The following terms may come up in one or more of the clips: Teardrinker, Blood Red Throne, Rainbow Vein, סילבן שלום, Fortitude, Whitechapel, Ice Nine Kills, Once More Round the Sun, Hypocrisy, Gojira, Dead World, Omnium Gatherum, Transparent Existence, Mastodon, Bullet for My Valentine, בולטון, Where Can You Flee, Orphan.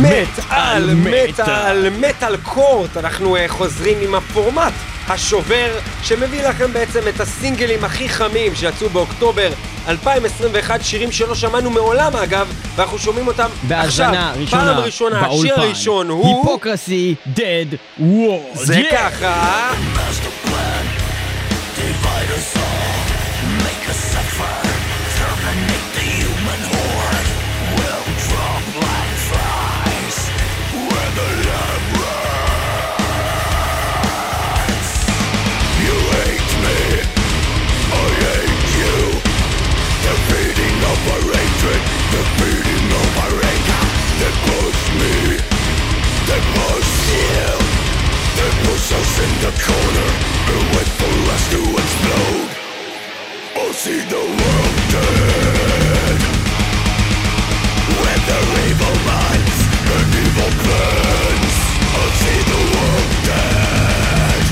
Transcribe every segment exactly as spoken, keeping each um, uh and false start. מטאל, מטאל, מטאל קורט. אנחנו חוזרים עם הפורמט השובר שמביא לכם בעצם את הסינגלים הכי חמים שיצאו באוקטובר אלפיים עשרים ואחת, שירים שלא שמענו מעולם אגב, ואנחנו שומעים אותם עכשיו, פעם ראשונה. השיר הראשון הוא היפוקרסי, Dead World. זה ככה us in the corner and wait for us to explode or see the world dead. When their evil minds and evil plans, I'll see the world dead.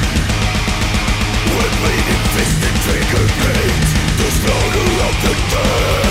With bleeding fists and trigger pains, the slaughter of the damned.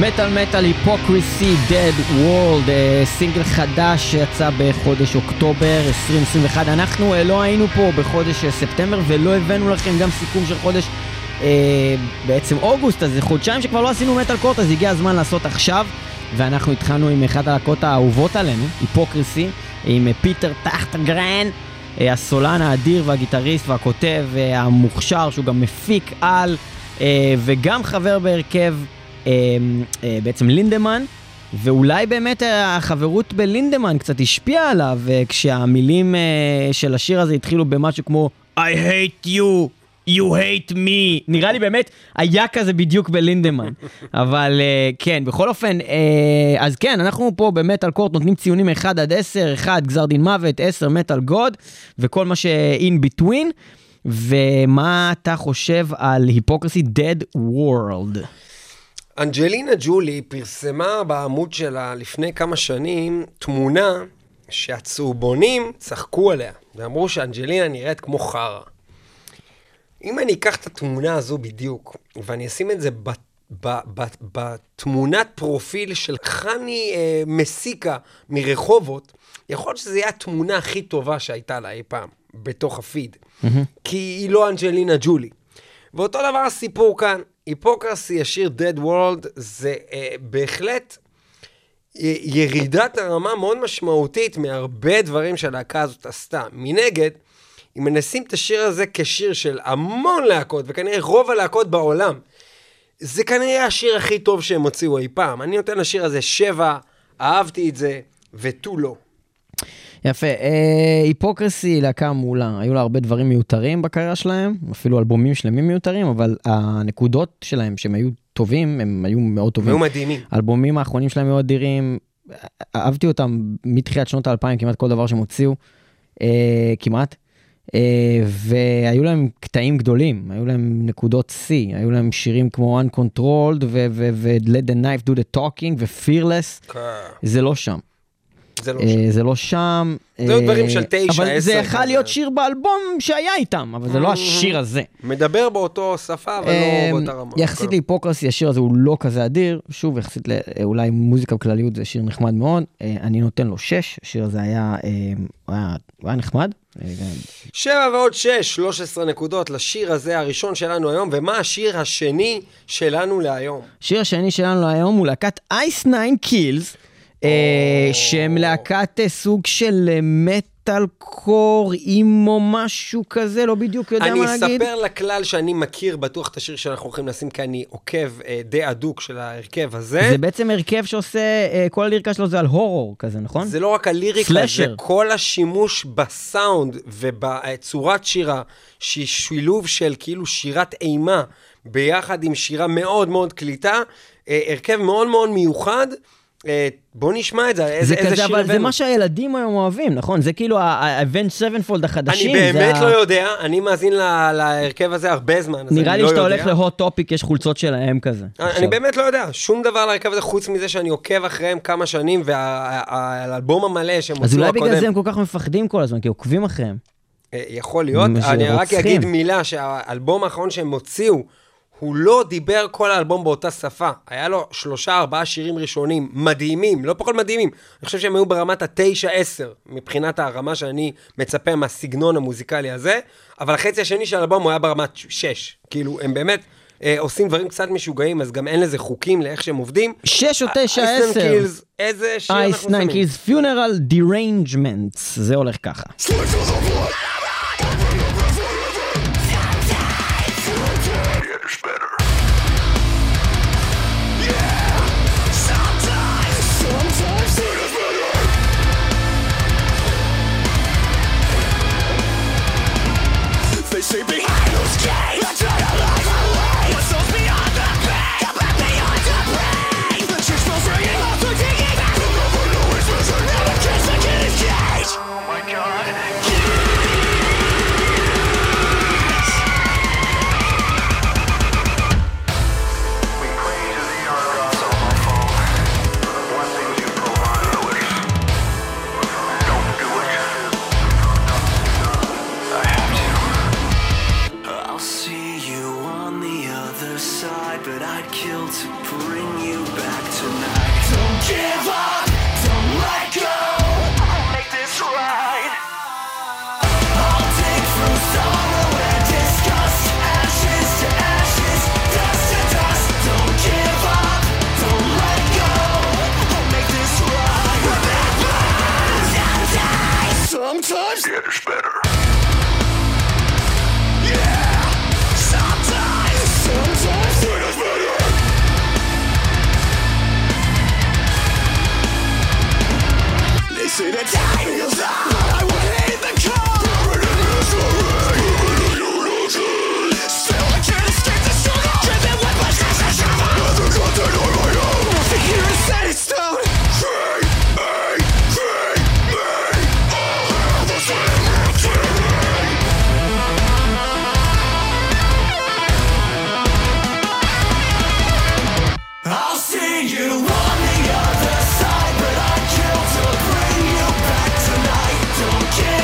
מטל מטל, היפוקריסי, Dead World, סינגל חדש שיצא בחודש אוקטובר עשרים עשרים ואחת. אנחנו לא היינו פה בחודש ספטמבר ולא הבאנו לכם גם סיכום של חודש אה, בעצם אוגוסט, אז חודשיים שכבר לא עשינו מטל קורט, אז הגיע הזמן לעשות עכשיו. ואנחנו התחלנו עם אחת הלהקות האהובות עלינו, היפוקריסי, עם פיטר טחטגרן, הסולן האדיר והגיטריסט והכותב המוכשר, שהוא גם מפיק על אה, וגם חבר בהרכב בעצם לינדמן, ואולי באמת החברות בלינדמן קצת השפיעה עליו, כשהמילים של השיר הזה התחילו במשהו כמו I hate you, you hate me. נראה לי באמת היה כזה בדיוק בלינדמן. אבל כן, בכל אופן, אז כן, אנחנו פה במטל קורט נותנים ציונים אחד עד עשר, אחד גזר דין מוות, עשר מטל גוד, וכל מה שאין ביטווין. ומה אתה חושב על היפוקרסי Dead World? אנג'לינה ג'ולי פרסמה בעמוד שלה לפני כמה שנים תמונה שהצהובונים צחקו עליה ואמרו שאנג'לינה נראית כמו חרה. אם אני אקח את התמונה הזו בדיוק, ואני אשים את זה בתמונת פרופיל של חני מסיקה מרחובות, יכול להיות שזו הייתה התמונה הכי טובה שהייתה לה אי פעם, בתוך הפיד, כי היא לא אנג'לינה ג'ולי. ואותו דבר הסיפור כאן, היפוקרסי, השיר Dead World, זה בהחלט ירידת הרמה מאוד משמעותית מהרבה דברים שהלהקה הזאת עשתה. מנגד, אם מנסים את השיר הזה כשיר של המון להקות, וכנראה רוב הלהקות בעולם, זה כנראה השיר הכי טוב שהם הוציאו אי פעם. אני נותן לשיר הזה שבע, אהבתי את זה, ותו לא. יפה. היפוקרסי, להקה מעולה. היו לה הרבה דברים מיותרים בקריירה שלהם, אפילו אלבומים שלמים מיותרים, אבל הנקודות שלהם שהם היו טובים, הם היו מאוד טובים. היו מדהימים. האלבומים האחרונים שלהם מאוד אדירים. אהבתי אותם מתחילת שנות האלפיים, כמעט כל דבר שהם הוציאו, כמעט. והיו להם קטעים גדולים, היו להם נקודות C, היו להם שירים כמו Uncontrolled ו-Let the Knife Do the Talking ו-Fearless. זה לא שם. זה לא שם. זה לא שם. זה עוד דברים של תשע, עשר. אבל זה יכול להיות שיר באלבום שהיה איתם, אבל זה לא השיר הזה. מדבר באותו שפה, אבל לא באותה רמה. יחסית להיפוקרסי, השיר הזה הוא לא כזה אדיר. שוב, יחסית לאולי מוזיקה בכלליות, זה שיר נחמד מאוד. אני נותן לו שש, השיר הזה היה נחמד. שבע ועוד שש, שלוש עשרה נקודות לשיר הזה הראשון שלנו היום. ומה השיר השני שלנו להיום? השיר השני שלנו להיום הוא להקת Ice Nine Kills, שהם להקת סוג של מטל קור, אימו משהו כזה, לא בדיוק יודע מה להגיד. אני אספר לכלל שאני מכיר בטוח את השיר שאנחנו הולכים לשים, כי אני עוקב די עדוק של ההרכב הזה. זה בעצם הרכב שעושה, כל הליריקה שלו זה על הורור כזה, נכון? זה לא רק הליריקה, זה כל השימוש בסאונד ובצורת שירה, שהיא שילוב של כאילו שירת אימה, ביחד עם שירה מאוד מאוד קליטה, הרכב מאוד מאוד מיוחד, בוא נשמע את זה. זה כזה, אבל זה מה שהילדים היום אוהבים, נכון? זה כאילו האבנג'ד סבנפולד החדשים. אני באמת לא יודע, אני מאזין להרכב הזה הרבה זמן. נראה לי שאתה הולך להוט טופיק, יש חולצות שלהם כזה. אני באמת לא יודע, שום דבר להרכב הזה, חוץ מזה שאני עוקב אחריהם כמה שנים, והאלבום המלא שהם הוצאו הקודם. אז אולי בגלל זה הם כל כך מפחדים כל הזמן, כי עוקבים אחריהם. יכול להיות, אני רק אגיד מילה, שהאלבום האחרון שהם הוציאו, הוא לא דיבר כל האלבום באותה שפה. היה לו שלושה, ארבעה שירים ראשונים, מדהימים, לא פחות מדהימים. אני חושב שהם היו ברמת התשע, עשר, מבחינת הרמה שאני מצפה מהסגנון המוזיקלי הזה, אבל החצי השני של האלבום הוא היה ברמת שש. כאילו, הם באמת אה, עושים דברים קצת משוגעים, אז גם אין לזה חוקים לאיך שהם עובדים. שש או תשע, עשר. איזה שיר אנחנו שמים? Ice Nine Kills Funeral Derangement. זה הולך ככה. Behind those gates, I try to live my way. What souls beyond the grave, come back beyond the grave. The church bells ringing, all through digging back. The lover knows his treasure, never kiss the kid's cage. Oh my God, kids. We pray to the arrows of our father, for the blessings you provide to us. Don't do it. I have to. See you on the other side, but I'd kill to bring you back tonight. Don't give up, don't let go, I'll make this right. I'll take from sorrow and disgust, ashes to ashes, dust to dust. Don't give up, don't let go, I'll make this right. Remember, sometimes, sometimes the other's better. See the time is up. I will hate the cold. Burn in misery. Burn in eulogy. Still I can't escape the struggle. Driven with my stress and struggle. Nothing got that on my own. Nothing here is set in stone. Free me, free me. I'll have the same victory. I'll see you on the other side, but I kill to. Yeah.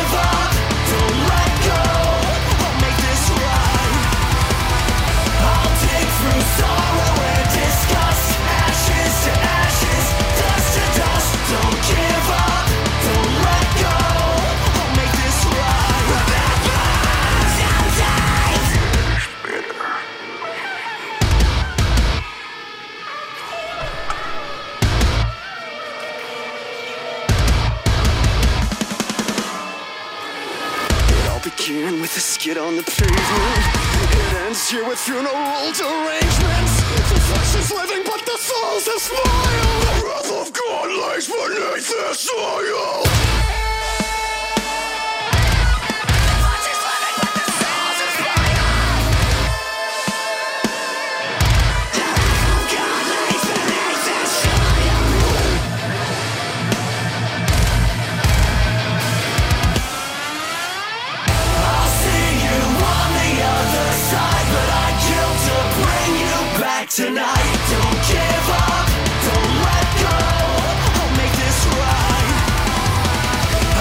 Cheering with a skid on the pavement. It ends here with funeral derangements. The flesh is living, but the souls have smiled. The wrath of God lies beneath their soil. Tonight, don't give up, don't let go, I'll make this right.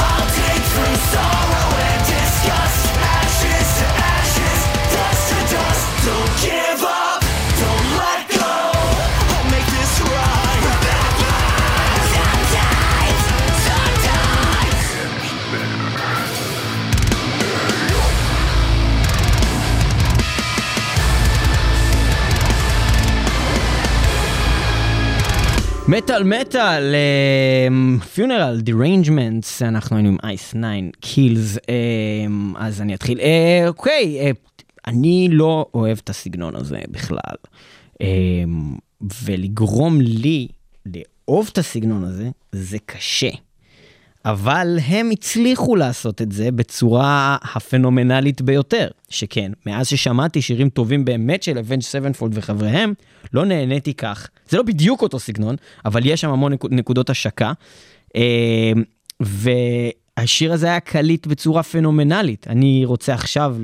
I'll take through sorrow and disgust, ashes to ashes, dust to dust. Don't give up, don't let go, I'll make this right. Sometimes, sometimes. מטל מטל, פיונרל, דירנג'מנטס, אנחנו היינו עם אייס ניין קילס, אז אני אתחיל, אוקיי, אני לא אוהב את הסגנון הזה בכלל, ולגרום לי לאהוב את הסגנון הזה, זה קשה, אבל הם הצליחו לעשות את זה בצורה הפנומנלית ביותר, שכן, מאז ששמעתי שירים טובים באמת של אבנג' סבנפולד וחבריהם, לא נהניתי כך, זה לא בדיוק אותו סגנון, אבל יש שם המון נקודות השקה, והשיר הזה היה קליט בצורה פנומנלית, אני רוצה עכשיו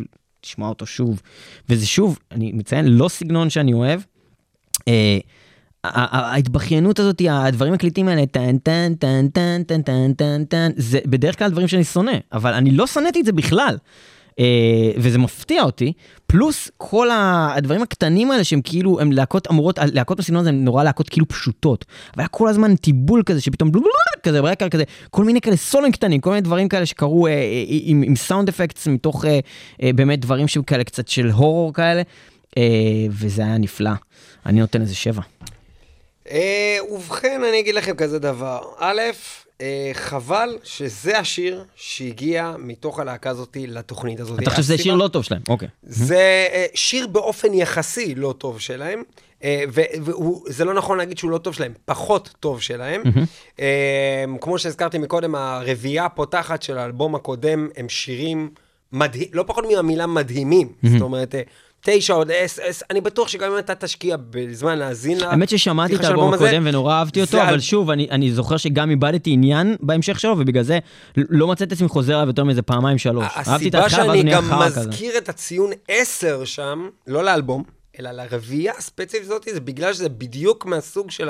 לשמוע אותו שוב, וזה שוב, אני מציין, לא סגנון שאני אוהב, ההתבחיינות הזאת, הדברים הקליטים האלה, טן, טן, טן, טן, טן, טן, טן, טן, זה בדרך כלל דברים שאני שונא, אבל אני לא שונאתי את זה בכלל, וזה מפתיע אותי, פלוס כל הדברים הקטנים האלה, שהם כאילו, הם להקות אמורות, להקות בסגנון הזה, הם נורא להקות כאילו פשוטות, אבל היה כל הזמן טיבול כזה, שפתאום כזה, ברקע כזה, כל מיני כאלה סולן קטנים, כל מיני דברים כאלה שקרו עם סאונד אפקטס, מתוך באמת דברים שכאלה קצת של הורור כאלה, וזה היה נפלא. אני נותן איזה שבע. ובכן, אני אגיד לכם כזה דבר. א', חבל שזה השיר שהגיע מתוך הלהקה הזאת לתוכנית הזאת. אתה חושב שזה שיר לא טוב שלהם? אוקיי. זה שיר באופן יחסי לא טוב שלהם, וזה לא נכון להגיד שהוא לא טוב שלהם, פחות טוב שלהם. כמו שהזכרתי מקודם, הרביעייה הפותחת של האלבום הקודם, הם שירים מדהים, לא פחות מהמילה מדהימים. זאת אומרת, תשע עוד אס, אס, אני בטוח שגם אם אתה תשקיע בזמן להזין לה... האמת ששמעתי את האלבום הקודם ונורא אהבתי אותו, אבל שוב, אני, אני זוכר שגם איבדתי עניין בהמשך שלו, ובגלל זה לא מצאת עצמי חוזר עליו יותר מאיזה פעמיים שלוש. הסיבה שאני גם מזכיר את הציון עשר שם, לא לאלבום, אלא לרביעייה הספציפית הזאת, זה בגלל שזה בדיוק מהסוג של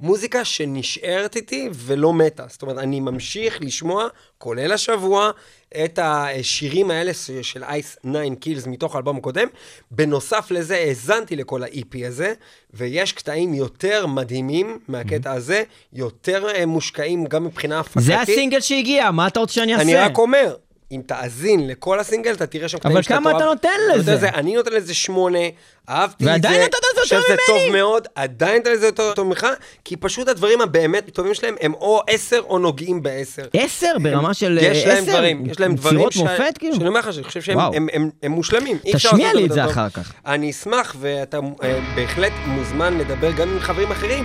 המוזיקה שנשארת איתי ולא מתה. זאת אומרת, אני ממשיך לשמוע, כולל השבוע, את השירים האלה של Ice Nine Kills מתוך האלבום הקודם. בנוסף לזה, האזנתי לכל ה-אי פי הזה, ויש קטעים יותר מדהימים מהקטע הזה, יותר מושקעים גם מבחינה הפקתית. זה הסינגל שהגיע, מה אתה רוצה שאני אעשה? אני רק אומר, אם תאזין לכל הסינגל, אתה תראה שם קטעים שאתה תואב. אבל כמה אתה נותן לזה? אני נותן לזה שמונה, אהבתי את זה, שזה טוב מאוד, עדיין אתה לזה יותר טוב ממך, כי פשוט הדברים הבאמת טובים שלהם, הם או עשר או נוגעים בעשר. עשר? ברמה של עשר? יש להם דברים, יש להם דברים, מצירות מופת כאילו? שאני אומר לך, שאני חושב שהם מושלמים. תשמיע לי את זה אחר כך. אני אשמח, ואתה בהחלט מוזמן לדבר גם עם חברים אחרים.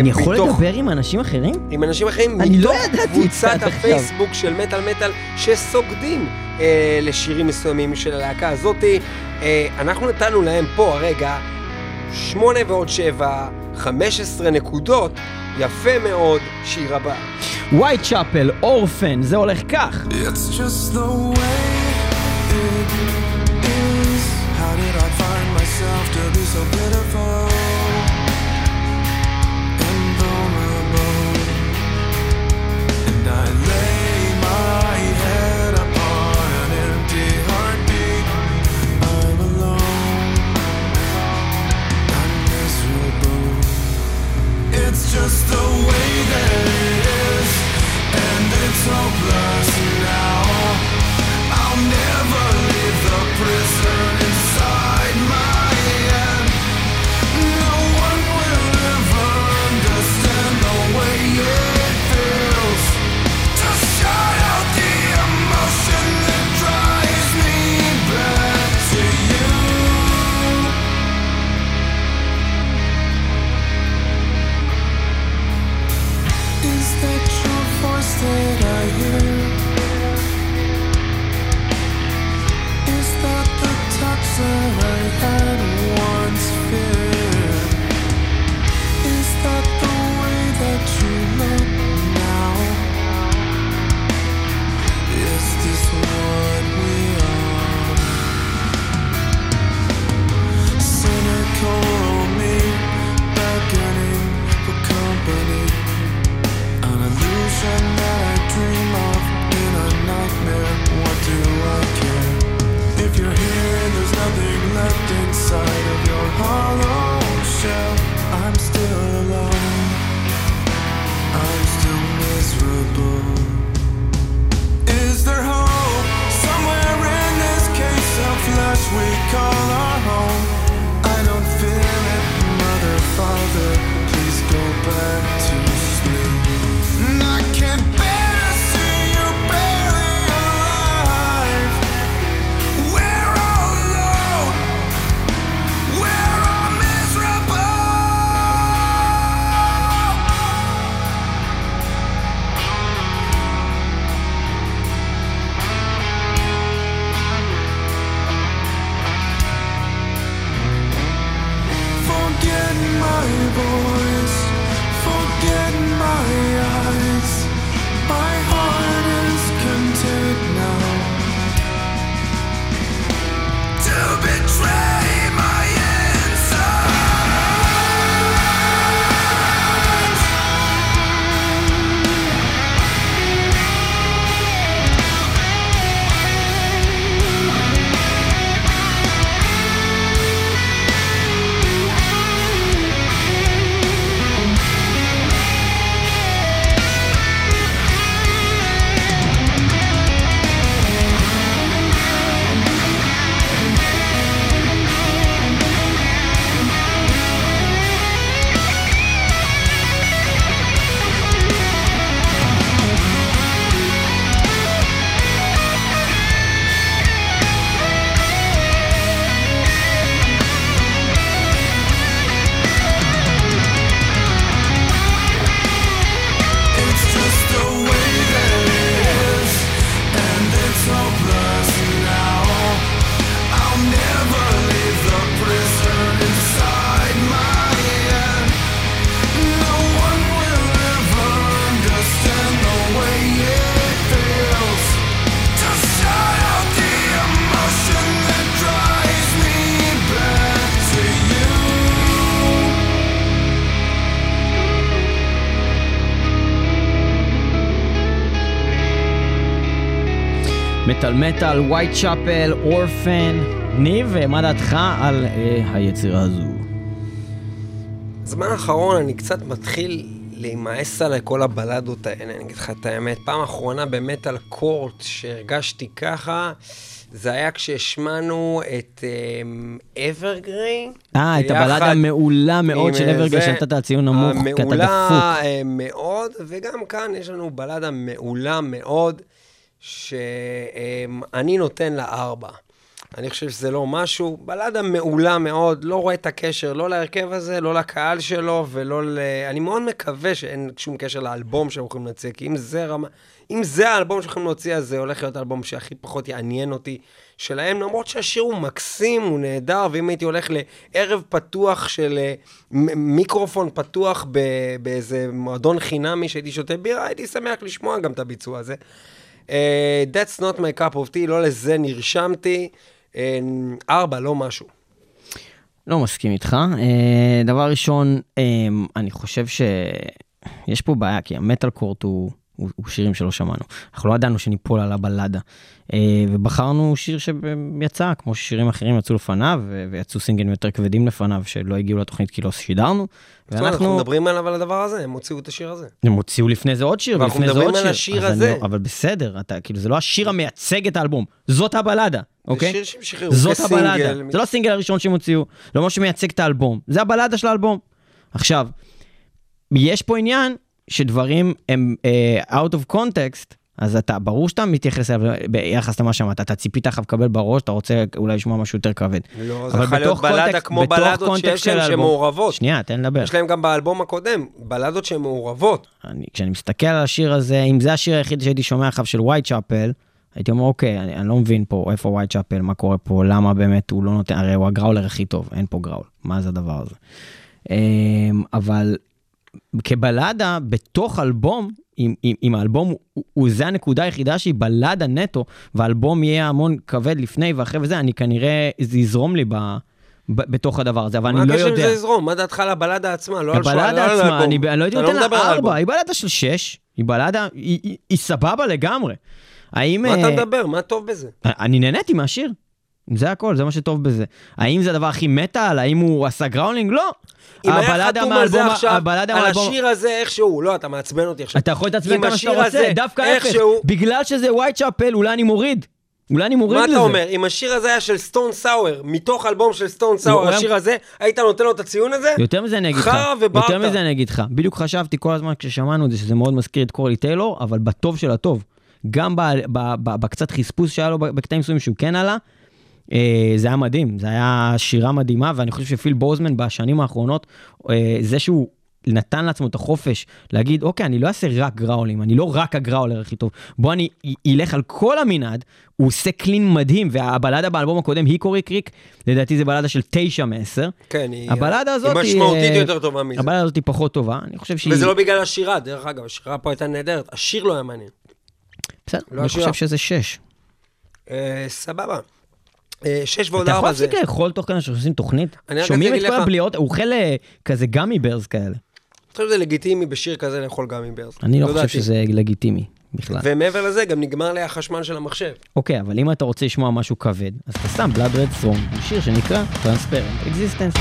אני יכול לדבר עם אנשים אחרים? עם אנשים אחרים, מתוך קבוצת הפייסבוק של מטל מטל, שסוגדים לשירים מסוימים של הלהקה הזאת. אנחנו נתנו להם פה הרגע שמונה ועוד שבע, חמש עשרה נקודות, יפה מאוד, שיר הבא. Whitechapel, Orphan, זה הולך כך. It's just the way it is. How did I find myself to be so pitiful and vulnerable? And I lay my head upon an empty heartbeat. I'm alone, I'm miserable. It's just the way that it is, and it's hopeless now. I'll never leave the prison inside my head. No one will ever understand the way it feels. Shut out the emotion that drives me מטל מטל, Whitechapel, Orphan. ניב, מה דעתך על אה, היצירה הזו? בזמן האחרון אני קצת מתחיל להימאס על כל הבלדות האלה, אני אגיד לך את האמת. פעם האחרונה באמת על קורט שהרגשתי ככה, זה היה כשהשמענו את אברגרי. אה, את הבלדה המעולה מאוד של אברגרי, שנתת הציון נמוך, כי אתה דפוק. המעולה מאוד, וגם כאן יש לנו בלדה מעולה מאוד, שאני נותן לה ארבע. אני חושב שזה לא משהו, בלדה מעולה מאוד, לא רואה את הקשר, לא להרכב הזה, לא לקהל שלו, ולא ל... אני מאוד מקווה שאין שום קשר לאלבום שאנחנו יכולים לצאת, כי אם זה רמה... אם זה האלבום שאנחנו נוציא, אז זה הולך להיות האלבום שהכי פחות יעניין אותי שלהם, למרות שהשיר הוא מקסים, הוא נהדר, ואם הייתי הולך לערב פתוח של מיקרופון פתוח באיזה מועדון חינמי שהייתי שותה בירה, הייתי שמח לשמוע גם את הביצוע הזה. That's not my cup of tea, לא לזה נרשמתי. ארבע, לא משהו. לא מסכים איתך. דבר ראשון, אני חושב שיש פה בעיה, כי המטל קורט הוא... הוא שירים שלא שמענו. אנחנו לא ידענו שניפול על הבלדה. ובחרנו שיר שיצא, כמו ששירים אחרים יצאו לפניו, ויצאו סינגלים יותר כבדים לפניו, שלא הגיעו לתוכנית כי לא שידרנו. אנחנו מדברים עליו על הדבר הזה, הם הוציאו את השיר הזה. הם הוציאו לפני זה עוד שיר, ולפני זה עוד שיר. אנחנו מדברים על השיר הזה. אבל בסדר, זה לא השיר המייצג את האלבום. זאת הבלדה. זה שיר שמשחררו. זאת הבלדה. זה לא הסינגל הראשון שהם הוציאו, לא מה שמייצג את האלבום. זה הבלדה של האלבום. עכשיו, יש פה עניין שדברים הם uh, out of context, אז אתה, ברור שאתה מתייחס ביחס למה שמעת, אתה ציפית אחר קבל בראש, אתה רוצה אולי לשמוע משהו יותר כבד. לא, זה יכול להיות בלדה כמו בלדות שיש להם שמעורבות. שנייה, תן לדבר. יש להם גם באלבום הקודם, בלדות שמעורבות. אני, כשאני מסתכל על השיר הזה, אם זה השיר היחיד שהייתי שומע אחר של Whitechapel, הייתי אומר, אוקיי, אני, אני לא מבין פה, איפה Whitechapel, מה קורה פה, למה באמת הוא לא נותן, הרי הוא הגראולר הכי טוב, אין פה גראול, מה זה הדבר הזה? אבל כבלדה בתוך אלבום, אם, אם, אם האלבום הוא, הוא זה הנקודה היחידה שהיא בלדה נטו, והאלבום יהיה המון כבד לפני ואחרי וזה, אני כנראה, זה יזרום לי ב, ב, בתוך הדבר הזה, אבל אני לא יודע. מה קשור זה יזרום? מה דעתך על הבלדה עצמה? לא על שואל, לא על אלבום. אני, אני לא הייתי נותן לה ארבע, היא בלדה של שש, היא בלדה, היא, היא, היא סבבה לגמרי. האם, מה uh, אתה מדבר? מה טוב בזה? אני נהניתי מהשיר. זה הכל, זה מה שטוב בזה. האם זה הדבר הכי מטל? האם הוא עשה גראולינג? לא. אם היה חתום על זה עכשיו, על השיר הזה איכשהו, לא, אתה מעצבן אותי עכשיו. אתה יכול להתעצבן כמה שאתה רוצה, דווקא איכשהו. איכשהו. בגלל שזה Whitechapel, אולי אני מוריד. אולי אני מוריד מה לזה. מה אתה אומר? אם השיר הזה היה של סטון סאואר, מתוך אלבום של סטון סאואר, השיר הזה, היית נותן לו את הציון הזה? יותר מזה אני אגיד לך. יותר מזה אני אגיד לך. בדיוק חשבתי כל הזמן כששמענו את זה, שזה מאוד מזכיר את קורלי טיילור, אבל בטוב של הטוב. גם בקצת חספוס שהיה לו בקטעים מסוימים שהוא כן עלה, זה היה מדהים, זה היה שירה מדהימה, ואני חושב שפיל בוזמן בשנים האחרונות, זה שהוא נתן לעצמו את החופש, להגיד, אוקיי, אני לא אעשה רק גראולים, אני לא רק הגראולר הכי טוב, בוא אני אלך על כל המנעד, הוא עושה קלין מדהים, והבלדה באלבום הקודם, היקורי קריק, לדעתי זה בלדה של תשע מעשר, כן, הבלדה הזאת היא משמעותית יותר טובה מזה. הבלדה הזאת היא פחות טובה, אני חושב שהיא... וזה לא בגלל השירה, דרך אגב, השירה פה הייתה נהדרת, השיר לא היה מעניין. בסדר, אני חושב שזה שש. סבבה. שש ועוד ארבע זה... אתה יכול להפסיק לאכול תוך כאלה שעושים תוכנית? שומעים את כל הבליות, הוא אוכל כזה גמי ברז כאלה. אני חושב שזה לגיטימי בשיר כזה לאכול גמי ברז. אני לא חושב שזה לגיטימי בכלל. ומעבר לזה גם נגמר לי החשמל של המחשב. אוקיי, אבל אם אתה רוצה לשמוע משהו כבד, אז אתה שם Blood Red Throne, בשיר שנקרא Transparent Existence.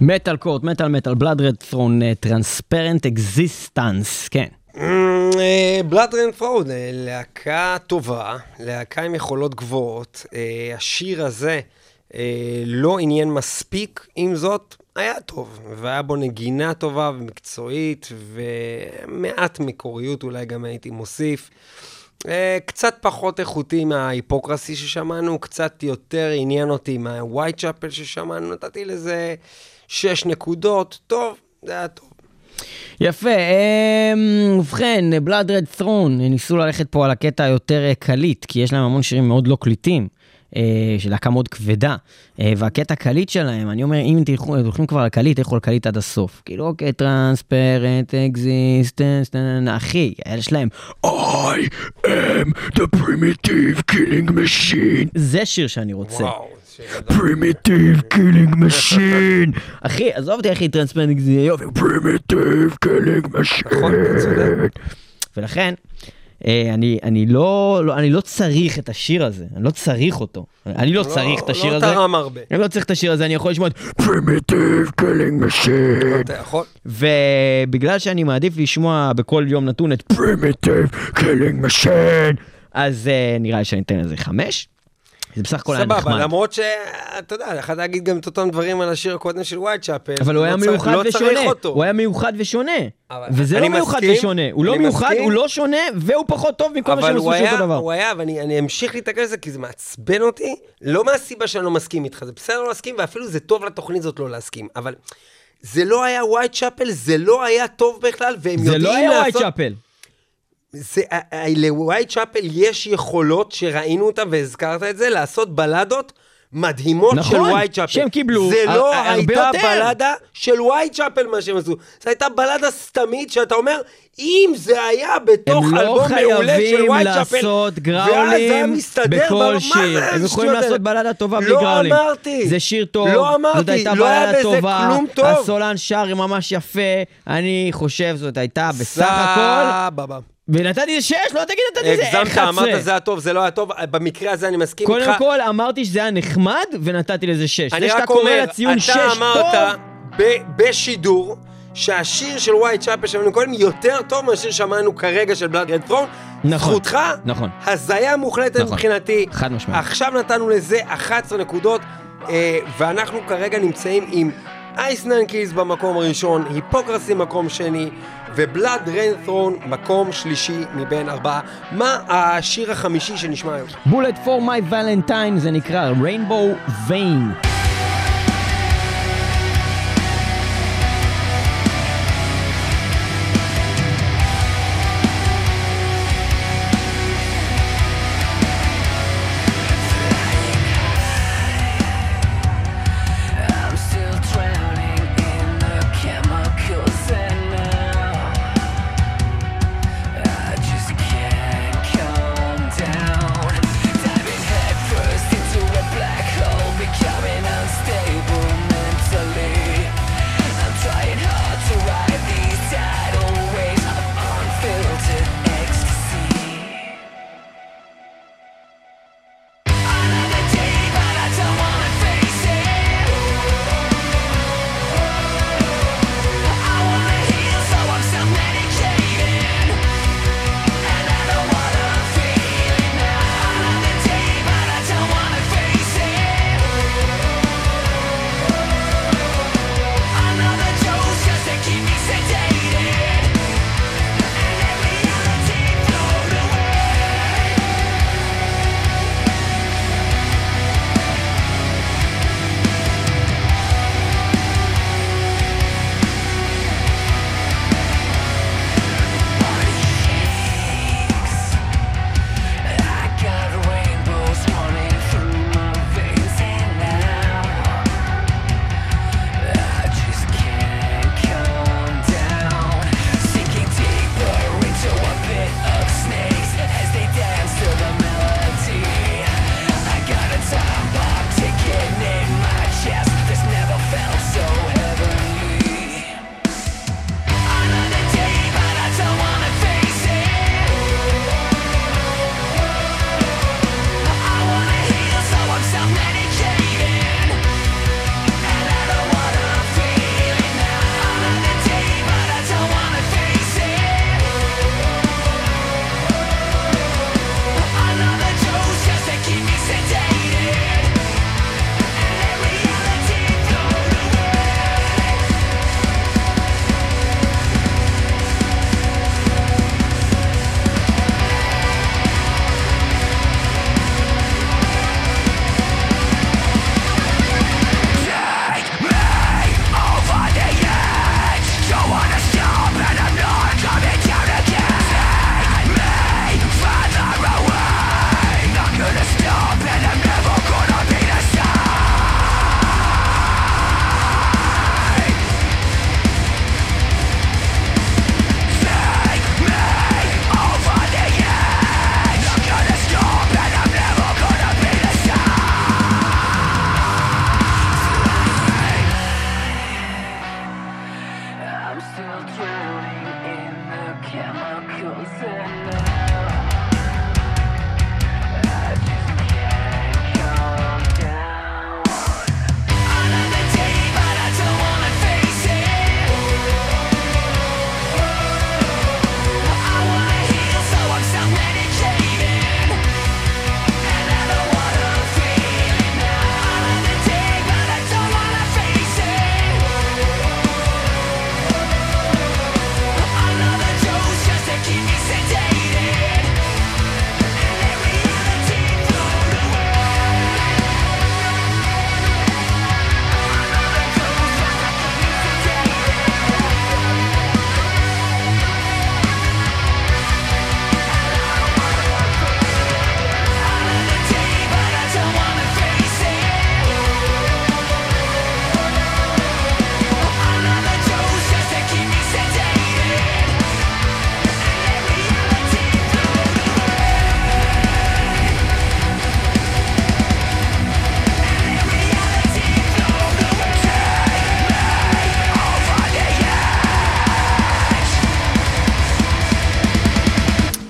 מטל קורט, מטל מטל, בלאד רד ת'רון, טרנספרנט אקזיסטנס, כן. בלאד רד ת'רון, להקה טובה, להקה עם יכולות גבוהות, השיר הזה לא עניין מספיק, עם זאת היה טוב, והיה בו נגינה טובה ומקצועית, ומעט מקוריות אולי גם הייתי מוסיף, קצת פחות איכותי מההיפוקרסי ששמענו, קצת יותר עניין אותי מהווייטצ'אפל ששמענו, נתתי לזה שש נקודות, טוב, זה היה טוב. יפה, ובכן, בלאד רד ת'רון, ניסו ללכת פה על הקטע היותר קליט, כי יש להם המון שירים מאוד לא קליטים, של להקה מאוד כבדה, והקטע קליט שלהם, אני אומר, אם תלכו כבר על קליט, תלכו על קליט עד הסוף, כאילו, אוקיי, Transparent Existence, אחי, יש להם I am the primitive killing machine, זה שיר שאני רוצה, primitive killing machine, אחי, עזוב אותי, אחי, Transparent Existence, primitive killing machine, ולכן, אני, אני לא, לא, אני לא צריך את השיר הזה, אני לא צריך אותו, אני לא צריך את השיר הזה, לא תרם הרבה. אני לא צריך את השיר הזה, אני יכול לשמוע את Primitive Killing Machine. אתה יכול. ובגלל שאני מעדיף לשמוע בכל יום נתון את Primitive Killing Machine, אז נראה לי שאני אתן לזה חמש. זה בסך הכל היה נחמד. סבבה, למרות שאתה יודע, אני יכולה להגיד גם את אותם דברים על השיר הקודם של ווייטצ'אפל. אבל הוא היה מיוחד ושונה. הוא היה מיוחד ושונה. וזה לא מיוחד ושונה. הוא לא מיוחד, הוא לא שונה, והוא פחות טוב מכל מה שהם עשו שאותו דבר. הוא היה, ואני אמשיך להתעקש על זה, כי זה מעצבן אותי. לא מהסיבה שאני לא מסכים איתך. זה בסדר לא להסכים, ואפילו זה טוב לתוכנית זאת לא להסכים. אבל זה לא היה ווייטצ'אפל, זה לא היה טוב בכלל, והם יודעים לעשות... זה, לווייטצ'אפל יש יכולות שראינו אותה והזכרת את זה, לעשות בלדות מדהימות נכון, של ווייטצ'אפל. שהם קיבלו זה לא הייתה יותר. בלדה של ווייטצ'אפל מה שהם עשו. זה הייתה בלדה סתמית שאתה אומר, אם זה היה בתוך אלבום לא מעולה של ווייטצ'אפל, ואז זה מסתדר בכל שיר. הם יכולים לעשות בלדה טובה בלי גראולים. לא אמרתי. זה שיר טוב. לא אמרתי. זאת הייתה לא בלדה טובה. טוב. הסולן שר ממש יפה. אני חושב זאת הייתה בסך הכל. סבבה. ונתתי זה שש, לא תגיד נתתי זה אחד עשרה. הגזמת, אמרת זה היה טוב, זה לא היה טוב, במקרה הזה אני מסכים איתך. קודם כל אמרתי שזה היה נחמד, ונתתי לזה שש. אני רק אומר, אתה אמרת בשידור, שהשיר של ווייטצ'אפל שמענו קודם יותר טוב מהשיר שמענו כרגע של בלאד רד ת'רון. נכון. זכותך, הזיה מוחלטת מבחינתי. חד משמעית. עכשיו נתנו לזה אחת עשרה נקודות, ואנחנו כרגע נמצאים עם Ice Nine Kills במקום הראשון, היפוקרסי מקום שני, ובלאד רד ת'רון מקום שלישי מבין ארבעה. מה השיר החמישי שנשמע היום? Bullet for My Valentine, זה נקרא Rainbow Vein. Coming up.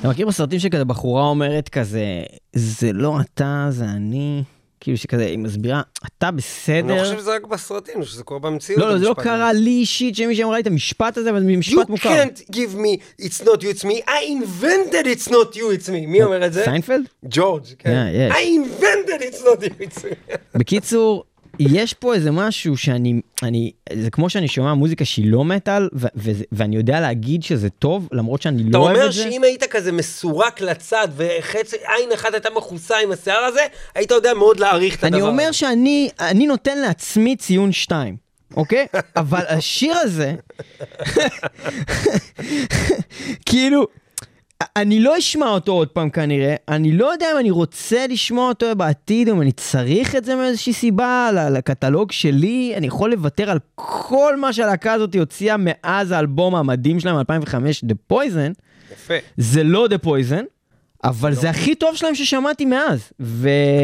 אני מכיר בסרטים שכזה בחורה אומרת כזה, זה לא אתה, זה אני, כאילו שכזה, היא מסבירה, אתה בסדר? אני חושב שזה רק בסרטים, שזה קורה במציאות. לא, לא, זה לא קרה לי אישית, שמישהי אמרה לי את המשפט הזה, אבל זה משפט מוכר. You can't give me, it's not you, it's me, I invented it's not you, it's me. מי אומר את זה? סיינפלד? ג'ורג', כן. I invented it's not you, it's me. בקיצור, יש פה איזה משהו שאני, אני, זה כמו שאני שומע מוזיקה שהיא לא מטל, ו- ו- ואני יודע להגיד שזה טוב, למרות שאני לא אוהב את זה. אתה אומר שאם היית כזה מסורק לצד, ועין אחת הייתה מחוסה עם השיער הזה, היית יודע מאוד להעריך את הדבר. אני אומר שאני, אני נותן לעצמי ציון שתיים, אוקיי? אבל השיר הזה, כאילו, אני לא אשמע אותו עוד פעם כנראה, אני לא יודע אם אני רוצה לשמוע אותו בעתיד, אם אני צריך את זה מאיזושהי סיבה, לקטלוג שלי, אני יכול לוותר על כל מה שהלהקה הזאת הוציאה מאז האלבום המדהים שלהם, אלפיים וחמש, The Poison. יפה. זה לא The Poison, אבל זה הכי טוב שלהם ששמעתי מאז.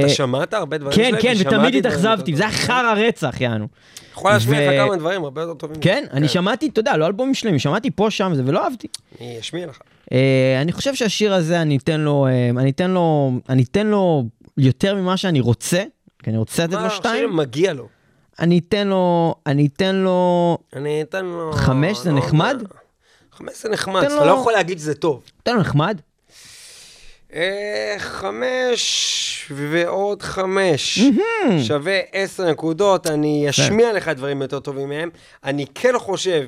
אתה שמעת הרבה דברים שלהם? כן, כן, ותמיד התאכזבתי, זה אחר הרצח, יענו. יכול להשמיע לך כמה דברים, הרבה יותר טובים. כן, אני שמעתי, אתה יודע, לא אלבומים שלהם, שמעתי פה שם זה ולא אהבתי. אני אשמיע לך. אני חושב שהשיר הזה, אני אתן לו, אני אתן לו, אני אתן לו יותר ממה שאני רוצה, כי אני רוצה לתת לו שתיים. מה, מגיע לו? אני אתן לו, אני אתן לו... אני אתן לו... חמש זה נחמד? חמש זה נחמד, אתה לא יכול להגיד שזה טוב. אתן לו נחמד? חמש ועוד חמש שווה עשר נקודות, אני אשמיע לך דברים יותר טובים מהם, אני כן חושב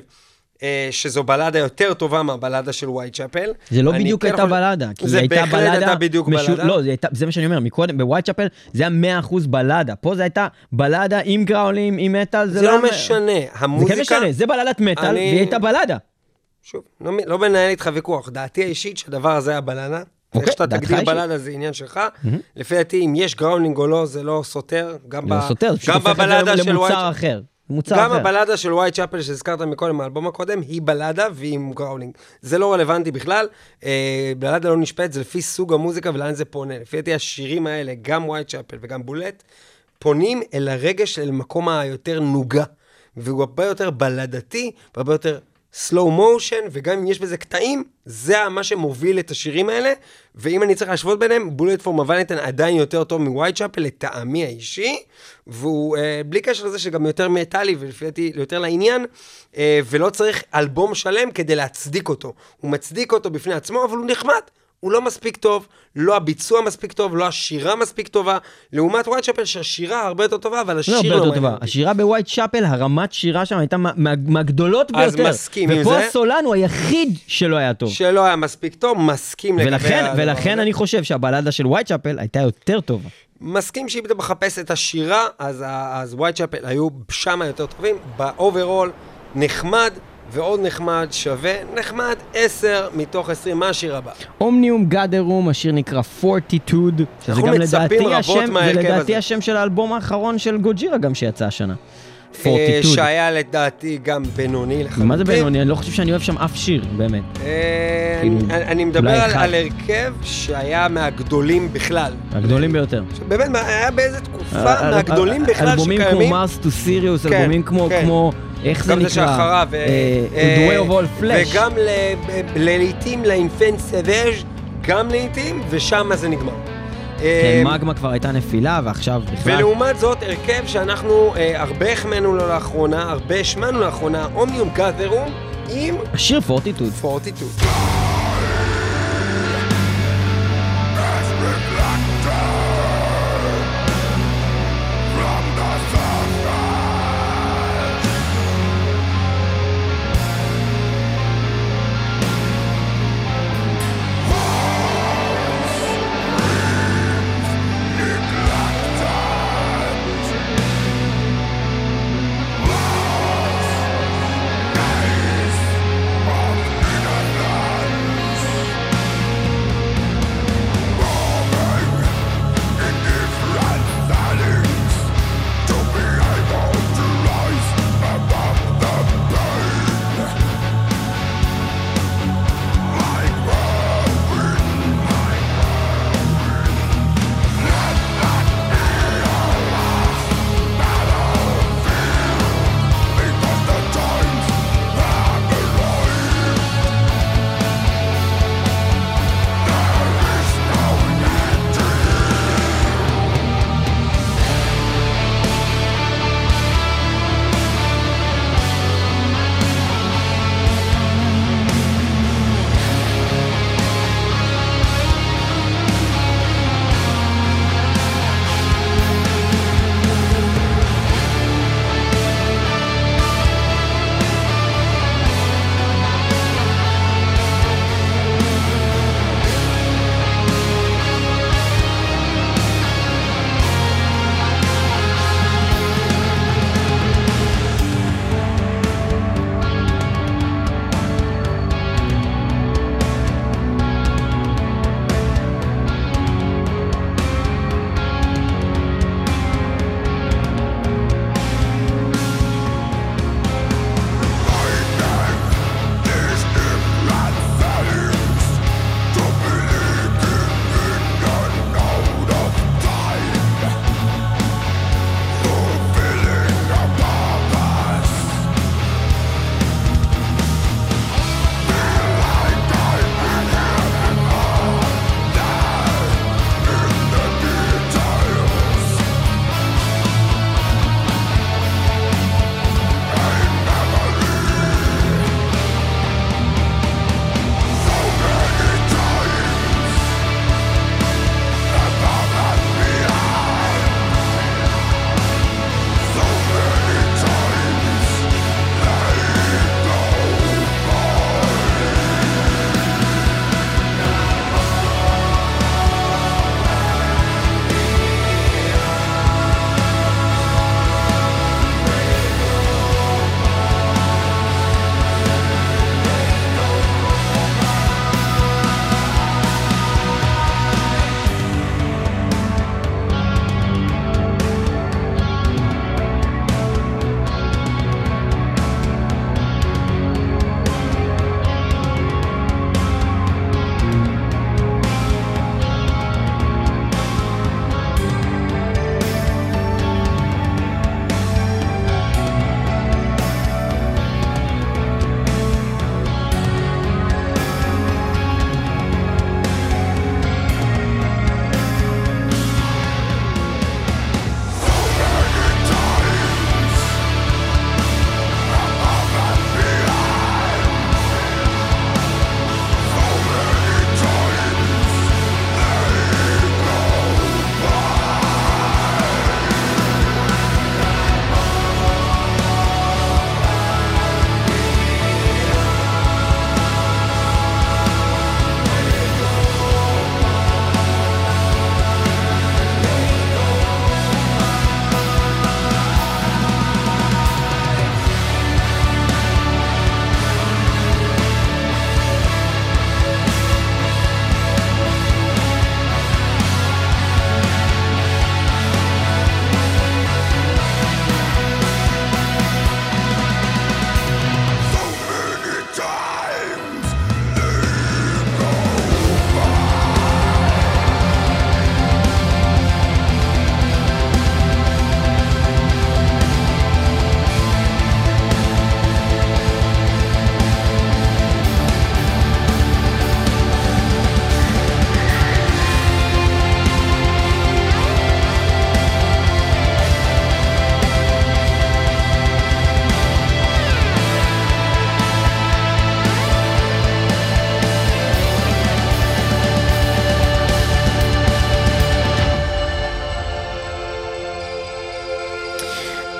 שזו בלדה יותר טובה מהבלדה של ווייטשאפל. זה לא בדיוק הייתה בלדה, זה בהחלט הייתה בדיוק בלדה. לא, זה מה שאני אומר, מקודם, בווייטשאפל זה היה מאה אחוז בלדה, פה זה הייתה בלדה עם גראולים, עם מטל, זה לא משנה, המוזיקה... זה כן משנה, זה בלדת מטל, והיא הייתה בלדה. שוב, לא מנהל איתך ויכוח, דעתי האישית שהדבר הזה היה בלדה, איך שאתה תגדיר בלדה זה עניין שלך, לפי דעתי אם יש גראולינג או לא, זה לא סותר, גם בבלדה של ווייטשאפל. גם הבלדה של ווייטשאפל שהזכרת מקודם האלבום הקודם, היא בלדה והיא גראולינג. זה לא רלוונטי בכלל, בלדה לא נשפט, זה לפי סוג המוזיקה ולאן זה פונה. לפי דעתי השירים האלה, גם ווייטשאפל וגם בולט, פונים אל הרגש, אל מקום היותר נוגה, והוא הרבה יותר בלדתי, הרבה יותר סלואו מושן, וגם אם יש בזה קטעים, זה מה שמוביל את השירים האלה, ואם אני צריך להשוות ביניהם, בולט פור מי ולנטיין עדיין יותר טוב מווייטשאפל, לטעמי האישי, והוא אה, בלי קשר לזה שגם יותר מטלי, ולפי דעתי יותר לעניין, אה, ולא צריך אלבום שלם כדי להצדיק אותו. הוא מצדיק אותו בפני עצמו, אבל הוא נחמד. הוא לא מספיק טוב, לא הביצוע מספיק טוב, לא השירה מספיק טובה, לעומת ווייטשאפל שהשירה הרבה יותר טובה, אבל השיר לא הרבה יותר טובה. השירה בווייטשאפל, הרמת שירה שם הייתה מהגדולות ביותר. אז מסכים עם זה. ופה הסולן הוא היחיד שלא היה טוב. שלא היה מספיק טוב, מסכים לגבי... ולכן אני חושב שהבלדה של ווייטשאפל הייתה יותר טובה. מסכים שאם אתה מחפש את השירה, אז ווייטשאפל היו שם יותר טובים, באוברול נחמד, ועוד נחמד שווה, נחמד עשר מתוך עשרים, מה השיר הבא? אומניום גאדרום, השיר נקרא Fortitude, שזה גם לדעתי השם, ולדעתי השם של האלבום האחרון של גוג'ירה גם שיצא השנה. Fortitude. שהיה לדעתי גם בינוני לחלוטין. מה זה בינוני? אני לא חושב שאני אוהב שם אף שיר, באמת. אני מדבר על הרכב שהיה מהגדולים בכלל. הגדולים ביותר. באמת, היה באיזה תקופה מהגדולים בכלל שקיימים. אלבומים כמו Mars to Sirius, אלבומים כמו... איך זה נקרא? גם זה שאחריו. The Way of All Flesh. וגם לעיתים, לאינפנט סבז' גם לעיתים, ושם זה נגמר. כן, מגמה כבר הייתה נפילה, ועכשיו בכלל... ולעומת זאת, הרכב שאנחנו הרבה החמנו לו לאחרונה, הרבה השמנו לאחרונה, אומניום גאדרום, עם... השיר פורטיטוד. פורטיטוד.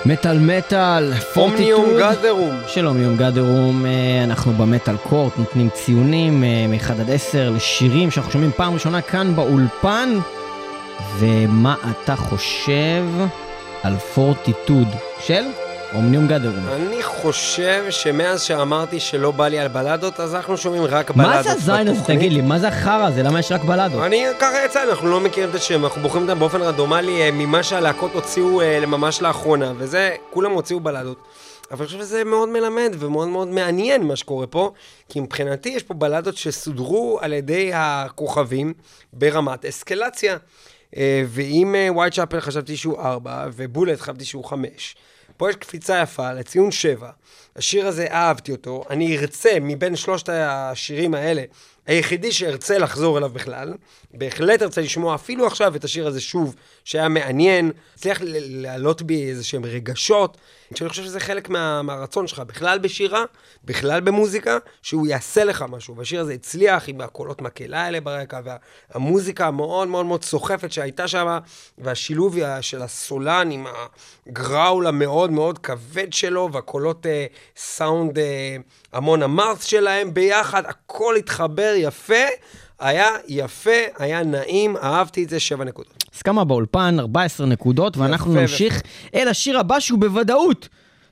מטל מטל, Omnium Gatherum. של Omnium Gatherum, אנחנו במטל קורט, נותנים ציונים מאחד עד עשר לשירים שאנחנו שומעים פעם ראשונה כאן באולפן. ומה אתה חושב על Fortitude של Omnium Gatherum? אני חושב שמאז שאמרתי שלא בא לי על בלדות, אז אנחנו שומעים רק בלדות. מה זה הזין הזה? תגיד לי, מה זה החרא הזה? למה יש רק בלדות? אני ככה יצא, אנחנו לא מכירים את השם, אנחנו בוחרים אותם באופן רדומלי ממה שהלהקות הוציאו ממש לאחרונה, וזה, כולם הוציאו בלדות. אבל אני חושב שזה מאוד מלמד ומאוד מאוד מעניין מה שקורה פה, כי מבחינתי יש פה בלדות שסודרו על ידי הכוכבים ברמת אסקלציה, ואם Whitechapel חשבתי שהוא ארבע, ובולט חשבתי שהוא חמש, פה יש קפיצה יפה לציון שבע. השיר הזה, אהבתי אותו. אני ארצה, מבין שלושת השירים האלה, היחידי שארצה לחזור אליו בכלל. בהחלט ארצה לשמוע אפילו עכשיו את השיר הזה שוב, שהיה מעניין. הצליח להעלות בי איזשהם רגשות, שאני חושב שזה חלק מה, מהרצון שלך, בכלל בשירה, בכלל במוזיקה, שהוא יעשה לך משהו. והשיר הזה הצליח עם הקולות מקהלה האלה ברקע, והמוזיקה המאוד מאוד מאוד סוחפת שהייתה שם, והשילוב של הסולן עם הגראול המאוד מאוד כבד שלו, והקולות סאונד המון המרס שלהם ביחד, הכל התחבר יפה, היה יפה, היה נעים, אהבתי את זה, שבע נקודות. אז כמה באולפן, ארבע עשרה נקודות, ואנחנו נמשיך אל השיר הבא שהוא בוודאות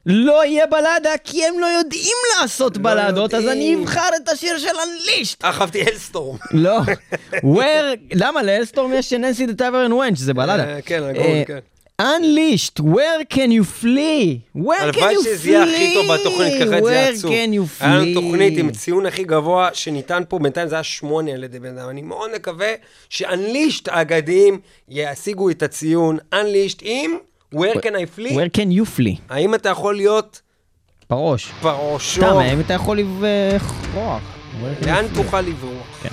לא יהיה בלדה, כי הם לא יודעים לעשות בלדות, אז אני אבחר את השיר של Unleashed. אהבתי אלסטורם. לא, למה לאלסטורם יש ננסי דה טאברן ונץ', זה בלדה. כן, נגרון, כן. Unleashed, where can you flee? Where can you flee? זה הכי טוב בתוכנית, ככה את זה עצוב. היה לנו תוכנית עם ציון הכי גבוה שניתן פה, בינתיים זה היה שמונה על ידי בן אדם. אני מאוד מקווה ש-Unleashed האגדיים ישיגו את הציון. Unleashed עם where can I flee? Where can you flee? האם אתה יכול להיות פרוש? פרושו. סתם, האם אתה יכול לברוח? לאן תוכל לברוח? כן.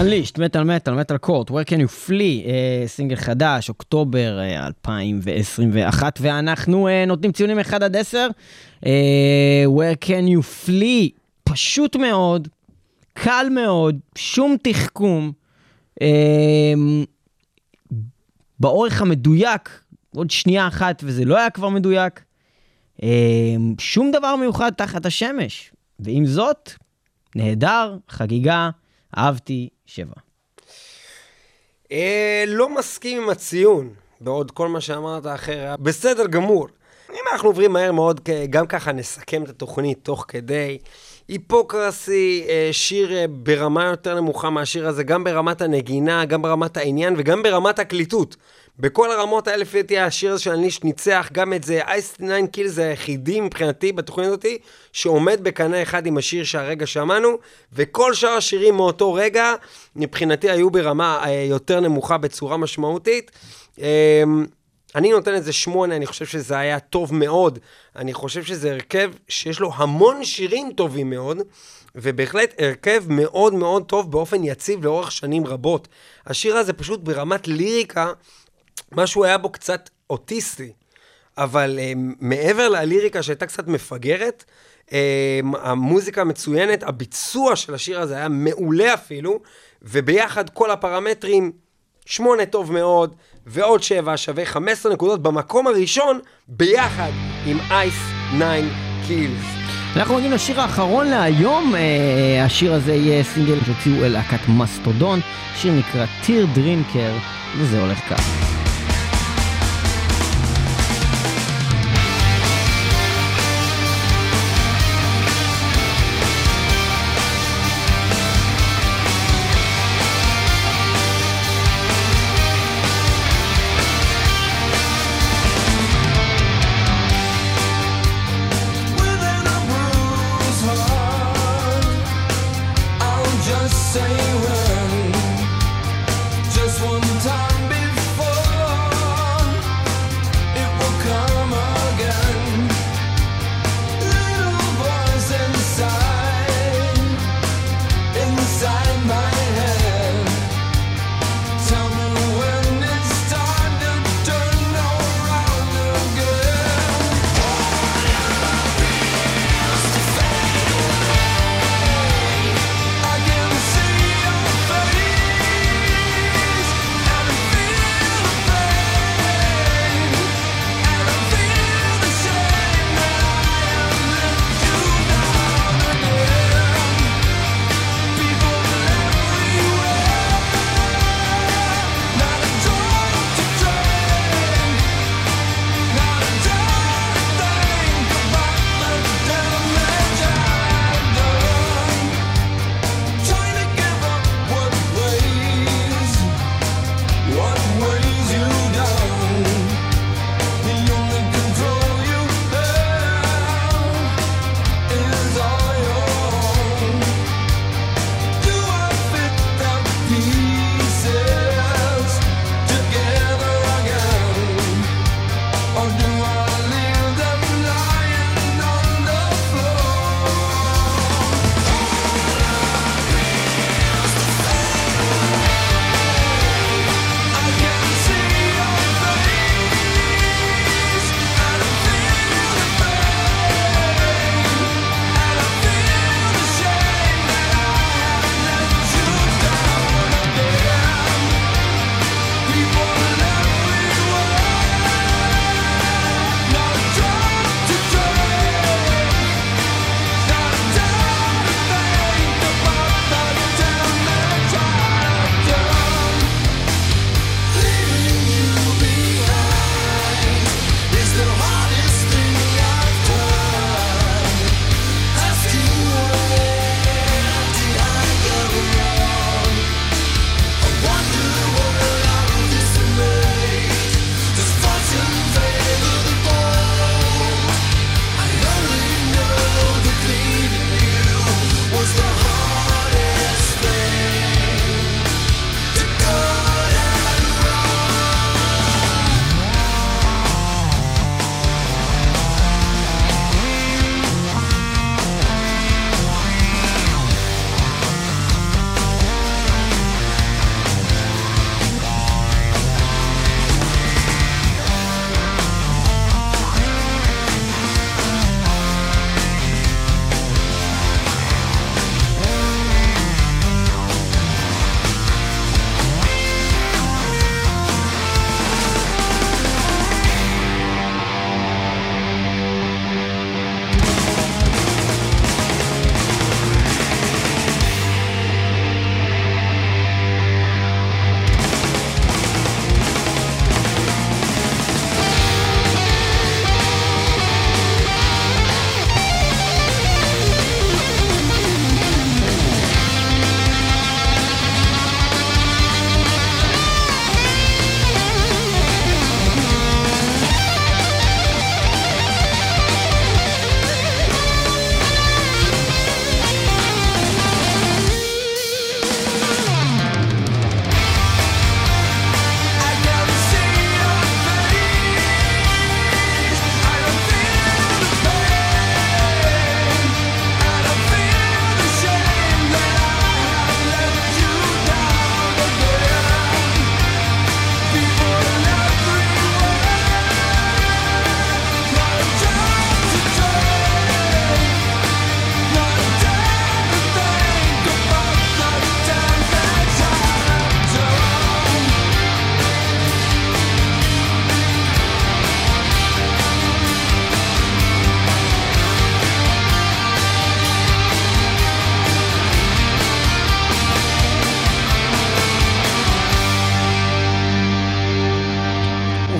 Unleashed, Metal Metal, Metal Court, Where Can You Flee, סינגל חדש, אוקטובר אלפיים עשרים ואחת, ואנחנו נותנים ציונים אחד עד עשר, Where Can You Flee, פשוט מאוד, קל מאוד, שום תחכום, באורך המדויק, עוד שנייה אחת וזה לא היה כבר מדויק, שום דבר מיוחד תחת השמש, ועם זאת, נהדר, חגיגה, אהבתי, שבע. לא מסכים עם הציון, בעוד כל מה שאמרת אחר, בסדר גמור. אם אנחנו עוברים מהר מאוד, גם ככה נסכם את התוכנית תוך כדי. היפוקרסי, שיר ברמה יותר נמוכה מהשיר הזה, גם ברמת הנגינה, גם ברמת העניין וגם ברמת הקליטות. בכל הרמות האלה לפי השיר הזה של אנליש ניצח, גם את זה, Ice Nine Kills זה היחידי מבחינתי בתוכנית אותי, שעומד בקנה אחד עם השיר שהרגע שמענו, וכל שאר השירים מאותו רגע, מבחינתי היו ברמה יותר נמוכה בצורה משמעותית. אני נותן את זה שמונה, אני חושב שזה היה טוב מאוד, אני חושב שזה הרכב שיש לו המון שירים טובים מאוד, ובהחלט הרכב מאוד מאוד טוב באופן יציב לאורך שנים רבות. השיר הזה פשוט ברמת ליריקה, משהו היה בו קצת אוטיסטי, אבל uh, מעבר לליריקה שהייתה קצת מפגרת, uh, המוזיקה מצוינת, הביצוע של השיר הזה היה מעולה אפילו, וביחד כל הפרמטרים, שמונה טוב מאוד, ועוד שבע שווה חמש עשרה נקודות במקום הראשון, ביחד עם Ice Nine Kills. אנחנו מגיעים לשיר האחרון להיום, אה, השיר הזה יהיה סינגל שהוציאו אל להקת מסטודון, שיר נקרא Teardrinker, וזה הולך כך. Say when, just one time before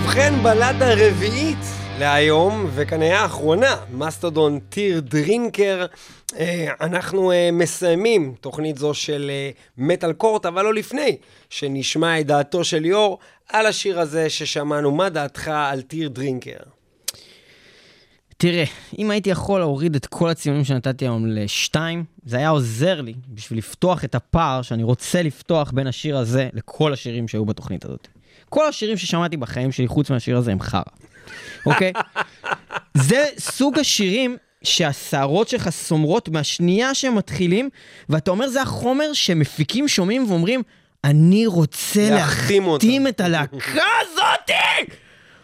ובכן, בלדה הרביעית להיום, וכנראה האחרונה, מסטודון טירדרינקר. אנחנו מסיימים תוכנית זו של מטל קורט, אבל לא לפני שנשמע את דעתו של יור על השיר הזה ששמענו. מה דעתך על טירדרינקר? תראה, אם הייתי יכול להוריד את כל הציונים שנתתי היום לשתיים, זה היה עוזר לי בשביל לפתוח את הפער שאני רוצה לפתוח בין השיר הזה לכל השירים שהיו בתוכנית הזאת. כל השירים ששמעתי בחיים שלי, חוץ מהשיר הזה, הם חרא. אוקיי? זה סוג השירים שהשערות שלך סומרות מהשנייה שהם מתחילים, ואתה אומר, זה החומר שמפיקים, שומעים ואומרים, אני רוצה להחתים את הלהקה הזאת!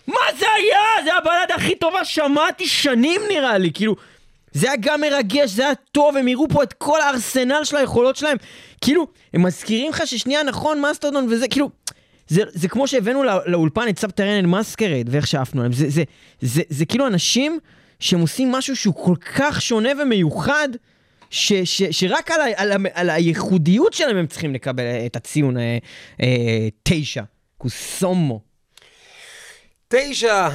מה זה היה? זה הבלד הכי טובה, שמעתי שנים נראה לי, כאילו, זה היה גם מרגש, זה היה טוב, הם יראו פה את כל הארסנל של היכולות שלהם, כאילו, הם מזכירים לך ששנייה נכון, מאסטרדון וזה, כאילו, זה, זה כמו שהבאנו לא, לאולפן את סאבטרנן מסקרד, ואיך שאפנו עליהם, זה, זה, זה, זה, זה כאילו אנשים שהם עושים משהו שהוא כל כך שונה ומיוחד, ש, ש, שרק על, ה, על, ה, על הייחודיות שלהם הם צריכים לקבל את הציון אה, אה, תשע, קוסומו. תשע,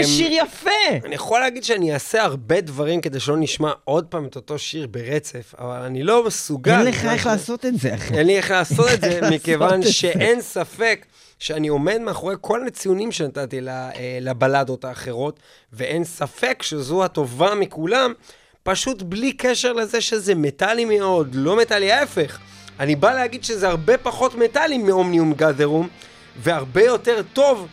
איזה שיר יפה. אני יכול להגיד שאני אעשה הרבה דברים כדי שלא נשמע עוד פעם את אותו שיר ברצף, אבל אני לא מסוגל. אין לך איך לעשות את זה, אחי. אין לי איך לעשות את זה, מכיוון שאין ספק שאני עומד מאחורי כל הציונים שנתתי לבלדות האחרות, ואין ספק שזו הטובה מכולם, פשוט בלי קשר לזה שזה מטלי מאוד, לא מטלי, ההפך. אני בא להגיד שזה הרבה פחות מטלי מאומניום גאדרום, והרבה יותר טוב,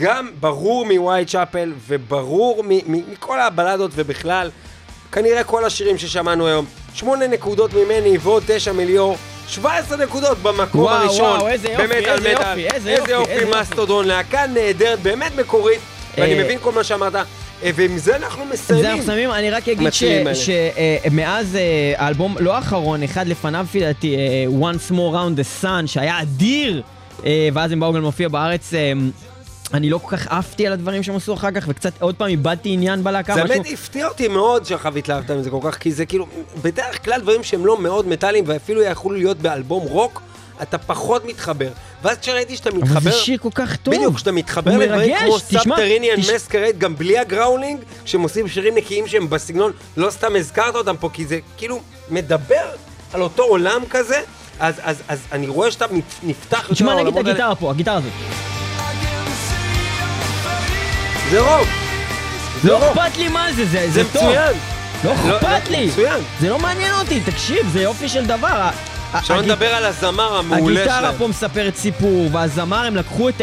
גם ברור מווייטשאפל וברור מכל הבלדות ובכלל כנראה כל השירים ששמענו היום. שמונה נקודות ממני ועוד תשע מיליון, שבע עשרה נקודות במקום הראשון. באמת על מטל, איזה יופי מאסטודון, להקה נהדרת, באמת מקורית, ואני מבין כל מה שאמרת, ועם זה אנחנו מסיימים. אני רק אגיד שמאז האלבום לא האחרון, אחד לפניו פילדתי, Once More Round the Sun, שהיה אדיר, ואז הם באו גם מופיע בארץ, אני לא כל כך אהבתי על הדברים שהם עשו אחר כך, וקצת עוד פעם איבדתי עניין בלהקה. זה באמת הפתיע אותי מאוד שאחר התלהבתם את זה כל כך, כי זה כאילו, בדרך כלל דברים שהם לא מאוד מטאליים, ואפילו יכולו להיות באלבום רוק, אתה פחות מתחבר. ואז כשראיתי שאתה מתחבר... אבל זה שיר כל כך טוב. בדיוק, שאתה מתחבר לדברים כמו סאבטרניאן מסקרד, גם בלי הגראולינג, כשהם עושים שירים נקיים שהם בסגנון, לא סתם הזכרת אותם פה, כי זה כאילו מדבר על אותו עולם כזה, אז, אז, אז אני רואה שאתה נפתח... תשמע, נגיד הגיטרה פה, הגיטרה הזאת. זה רוב. לא אכפת לי מה זה, זה, זה טוב. לא אכפת לי. זה לא מעניין אותי, תקשיב, זה יופי של דבר. עכשיו נדבר על הזמר המעולה שלהם. הגיטרה פה מספרת סיפור, והזמר הם לקחו את,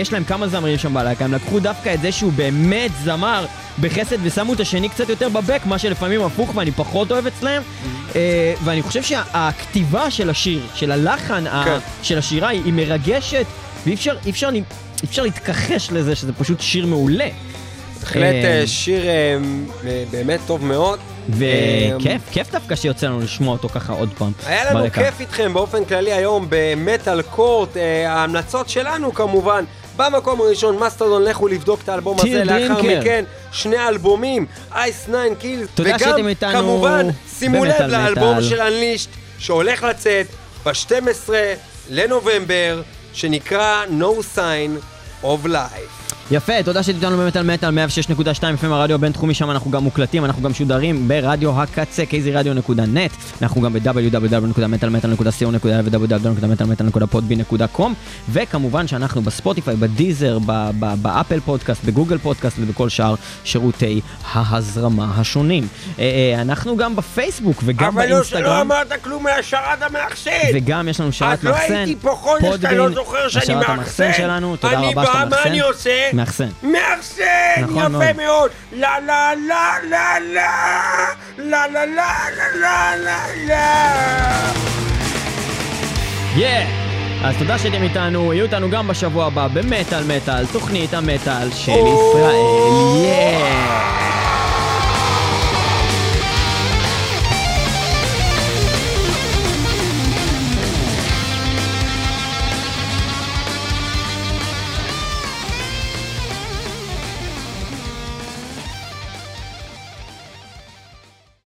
יש להם כמה זמרים שם בלהקה, הם לקחו דווקא את זה שהוא באמת זמר בחסד, ושמו את השני קצת יותר בבק, מה שלפעמים הפוך ואני פחות אוהב אצלהם. ואני חושב שהכתיבה של השיר, של הלחן של השירה, היא מרגשת, ואי אפשר, אי אפשר אפשר להתכחש לזה שזה פשוט שיר מעולה. בהחלט שיר באמת טוב מאוד. וכיף, כיף דווקא שיוצא לנו לשמוע אותו ככה עוד פעם. היה לנו כיף איתכם באופן כללי היום במטל קורט. ההמלצות שלנו כמובן, במקום הראשון מאסטרדון, לכו לבדוק את האלבום הזה, לאחר מכן שני אלבומים, Ice Nine Kills, וגם כמובן שימו לב לאלבום של Unleashed שהולך לצאת ב-שתים עשרה לנובמבר, שנקרא No Sign of Life. יפה, תודה שתיתנו באמת על מטל מאה ושש נקודה שתיים אף אם הרדיו הבינתחומי, שם אנחנו גם מוקלטים, אנחנו גם שודרים ברדיו הקצה, קייזי רדיו נקודה נט, אנחנו גם ב-דאבליו דאבליו דאבליו נקודה מטל מטל נקודה סי או נקודה איי ו-דאבליו דאבליו דאבליו נקודה מטל מטל נקודה פודבין נקודה קום, וכמובן שאנחנו בספוטיפיי, בדיזר, באפל פודקאסט, בגוגל פודקאסט ובכל שאר שירותי ההזרמה השונים. אנחנו גם בפייסבוק וגם באינסטגרם. אבל לא אמרת כלום מהשרת המאחסן. וגם יש לנו שרת מאחסן. אז לא הייתי פה חודש, אתה לא זוכר שאני מאחסן. מאחסן. מאחסן! יפה מאוד! לה לה לה לה לה! לה לה לה לה לה לה! יא! אז תודה שאתם איתנו, יהיו איתנו גם בשבוע הבא במטל מטל, תוכנית המטל של ישראל. יא!